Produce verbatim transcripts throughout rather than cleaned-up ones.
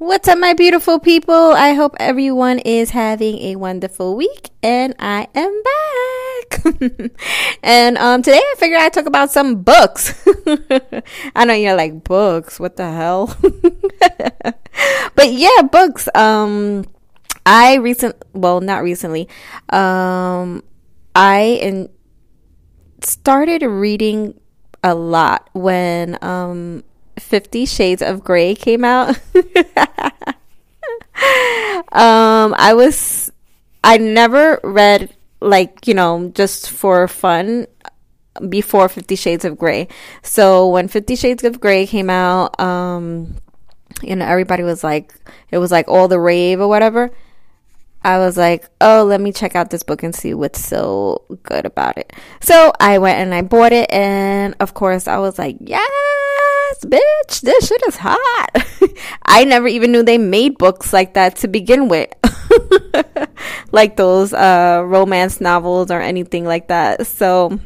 What's up, my beautiful people? I hope everyone is having a wonderful week, and I am back. and um, today I figured I'd talk about some books. I know you're like, books, what the hell? But yeah, books. Um, I recent, well, not recently. Um, I in- started reading a lot when um. Fifty Shades of Grey came out. um I was I never read, like, you know, just for fun before Fifty Shades of Grey. So when Fifty Shades of Grey came out, um you know, everybody was like, it was like all the rave or whatever. I was like, oh, let me check out this book and see what's so good about it. So I went and I bought it, and of course I was like, yeah, bitch, this shit is hot. I never even knew they made books like that to begin with. Like those uh romance novels or anything like that, so,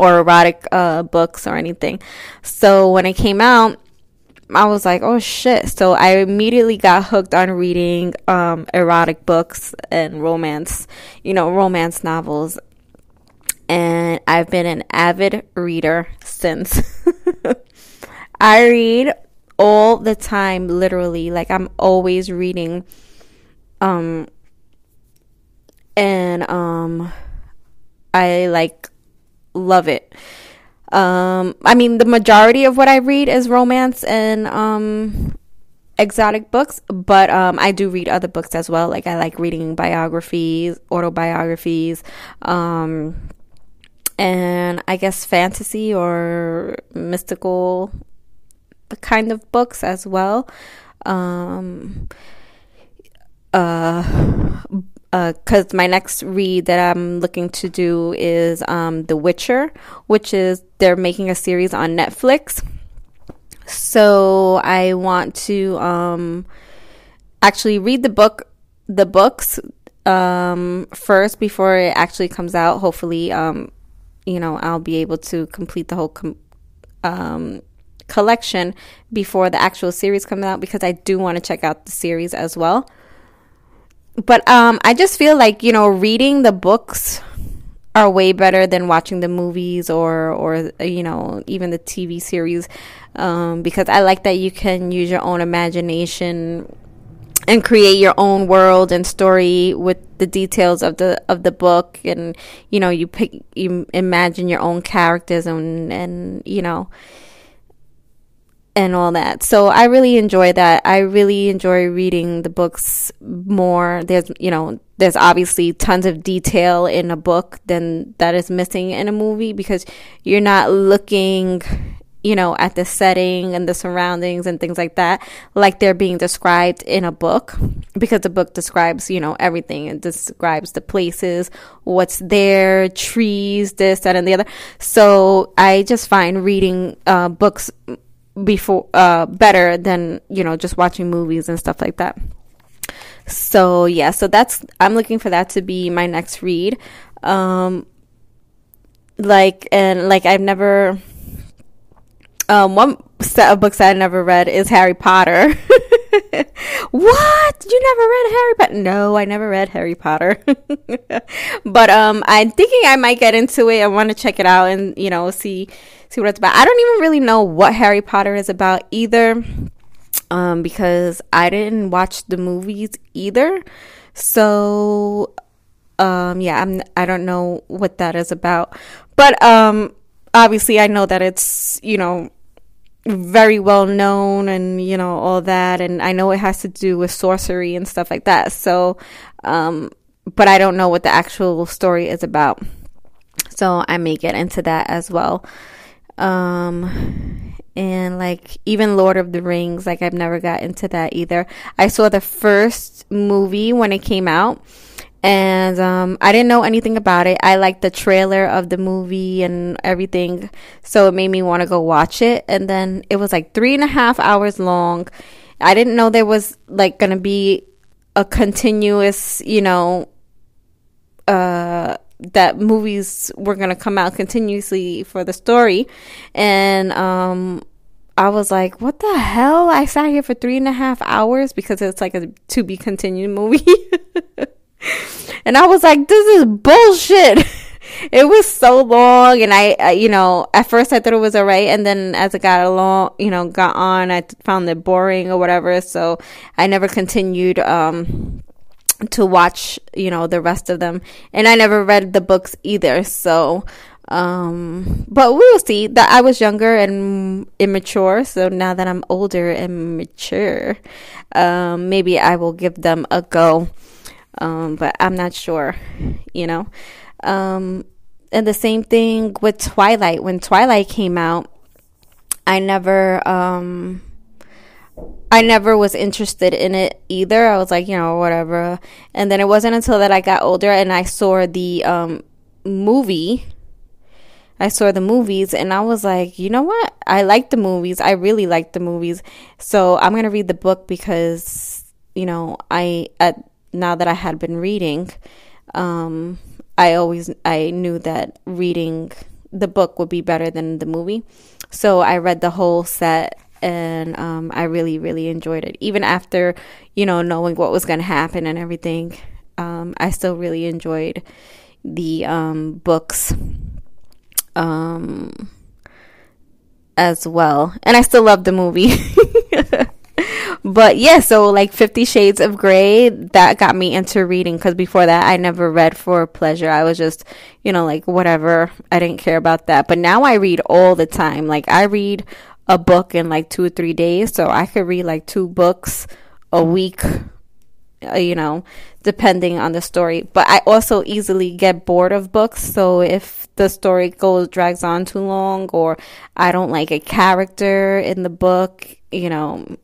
or erotic uh books or anything. So when it came out, I was like, oh shit. So I immediately got hooked on reading um erotic books and romance, you know, romance novels. And I've been an avid reader since. I read all the time, literally. Like, I'm always reading. Um, and, um, I, like, love it. Um, I mean, the majority of what I read is romance and, um, exotic books. But, um, I do read other books as well. Like, I like reading biographies, autobiographies, um... and I guess fantasy or mystical kind of books as well. Um, uh, uh, 'cause my next read that I'm looking to do is um, The Witcher, which is, they're making a series on Netflix. So I want to um, actually read the book, the books um, first before it actually comes out. Hopefully, um, you know, I'll be able to complete the whole com- um, collection before the actual series comes out, because I do want to check out the series as well. But um, I just feel like, you know, reading the books are way better than watching the movies or, or you know, even the T V series, um, because I like that you can use your own imagination and create your own world and story with the details of the of the book, and you know, you pick, you imagine your own characters and and you know, and all that. So I really enjoy that. I really enjoy reading the books more. There's, you know, there's obviously tons of detail in a book than that is missing in a movie, because you're not looking, you know, at the setting and the surroundings and things like that, like they're being described in a book, because the book describes, you know, everything. It describes the places, what's there, trees, this, that, and the other. So I just find reading uh, books before uh, better than, you know, just watching movies and stuff like that. So yeah, so that's, I'm looking for that to be my next read. Um, like, and like I've never... Um, one set of books I never read is Harry Potter. What? You never read Harry Potter? No, I never read Harry Potter. But um, I'm thinking I might get into it. I want to check it out and, you know, see see what it's about. I don't even really know what Harry Potter is about either, um, because I didn't watch the movies either. So, um, yeah, I'm, I don't know what that is about. But um. Obviously, I know that it's, you know, very well known and, you know, all that. And I know it has to do with sorcery and stuff like that. So, um, but I don't know what the actual story is about. So I may get into that as well. Um, and like even Lord of the Rings, like I've never got into that either. I saw the first movie when it came out. And um, I didn't know anything about it. I liked the trailer of the movie and everything. So it made me want to go watch it. And then it was like three and a half hours long. I didn't know there was like going to be a continuous, you know, uh, that movies were going to come out continuously for the story. And um, I was like, what the hell? I sat here for three and a half hours because it's like a to be continued movie. And I was like, this is bullshit. It was so long. And I, I, you know, at first I thought it was all right. And then as it got along, you know, got on, I found it boring or whatever. So I never continued um, to watch, you know, the rest of them. And I never read the books either. So... Um, but we'll see. That I was younger and immature, so now that I'm older and mature, um, maybe I will give them a go. Um, but I'm not sure, you know. Um, and the same thing with Twilight. When Twilight came out, I never, um, I never was interested in it either. I was like, you know, whatever. And then it wasn't until that I got older and I saw the um movie. I saw the movies and I was like, you know what? I like the movies. I really like the movies. So I'm going to read the book because, you know, I, at, now that I had been reading, um, I always, I knew that reading the book would be better than the movie. So I read the whole set and, um, I really, really enjoyed it. Even after, you know, knowing what was going to happen and everything, um, I still really enjoyed the, um, books. Um, as well. And I still love the movie. But yeah, so like Fifty Shades of Grey, that got me into reading. Because before that, I never read for pleasure. I was just, you know, like whatever. I didn't care about that. But now I read all the time. Like I read a book in like two or three days. So I could read like two books a week, you know, depending on the story. But I also easily get bored of books. So if the story goes drags on too long, or I don't like a character in the book, you know,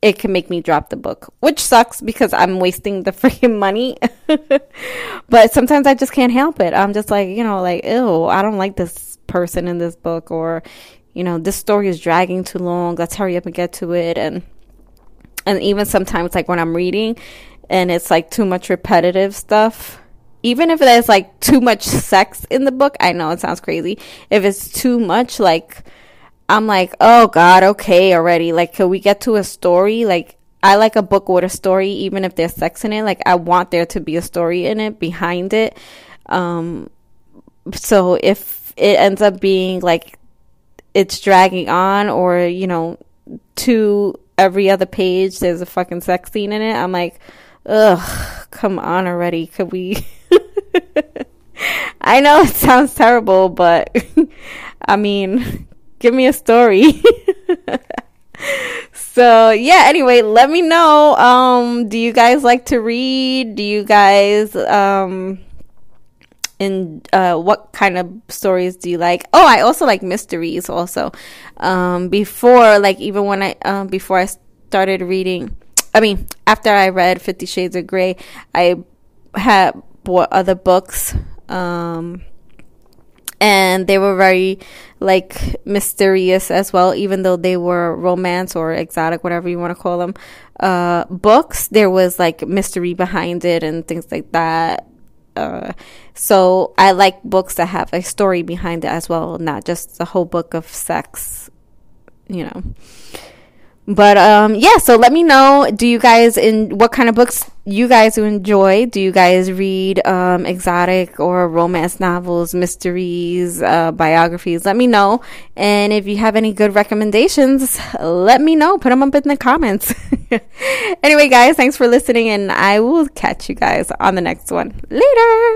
it can make me drop the book, which sucks because I'm wasting the freaking money. But sometimes I just can't help it. I'm just like, you know, like, ew, I don't like this person in this book, or, you know, this story is dragging too long. Let's hurry up and get to it. And, and even sometimes like when I'm reading and it's like too much repetitive stuff, even if there's like too much sex in the book, I know it sounds crazy. If it's too much, like, I'm like, oh God, okay, already. Like, can we get to a story? Like, I like a book with a story, even if there's sex in it. Like, I want there to be a story in it, behind it. Um, so if it ends up being like, it's dragging on, or, you know, to every other page, there's a fucking sex scene in it, I'm like, ugh, come on already. Could we... I know it sounds terrible, but I mean, give me a story. So yeah, anyway, let me know. Um, do you guys like to read? Do you guys um in uh what kind of stories do you like? Oh, I also like mysteries also. Um before like even when I um before I started reading, I mean, after I read Fifty Shades of Grey, I had bought other books, um, and they were very like mysterious as well, even though they were romance or exotic, whatever you want to call them, uh, books. There was like mystery behind it and things like that. Uh, so I like books that have a story behind it as well, not just a whole book of sex, you know. But um yeah, so let me know, do you guys in what kind of books you guys enjoy? Do you guys read um exotic or romance novels, mysteries, uh biographies? Let me know. And if you have any good recommendations, let me know. Put them up in the comments. Anyway, guys, thanks for listening, and I will catch you guys on the next one. Later.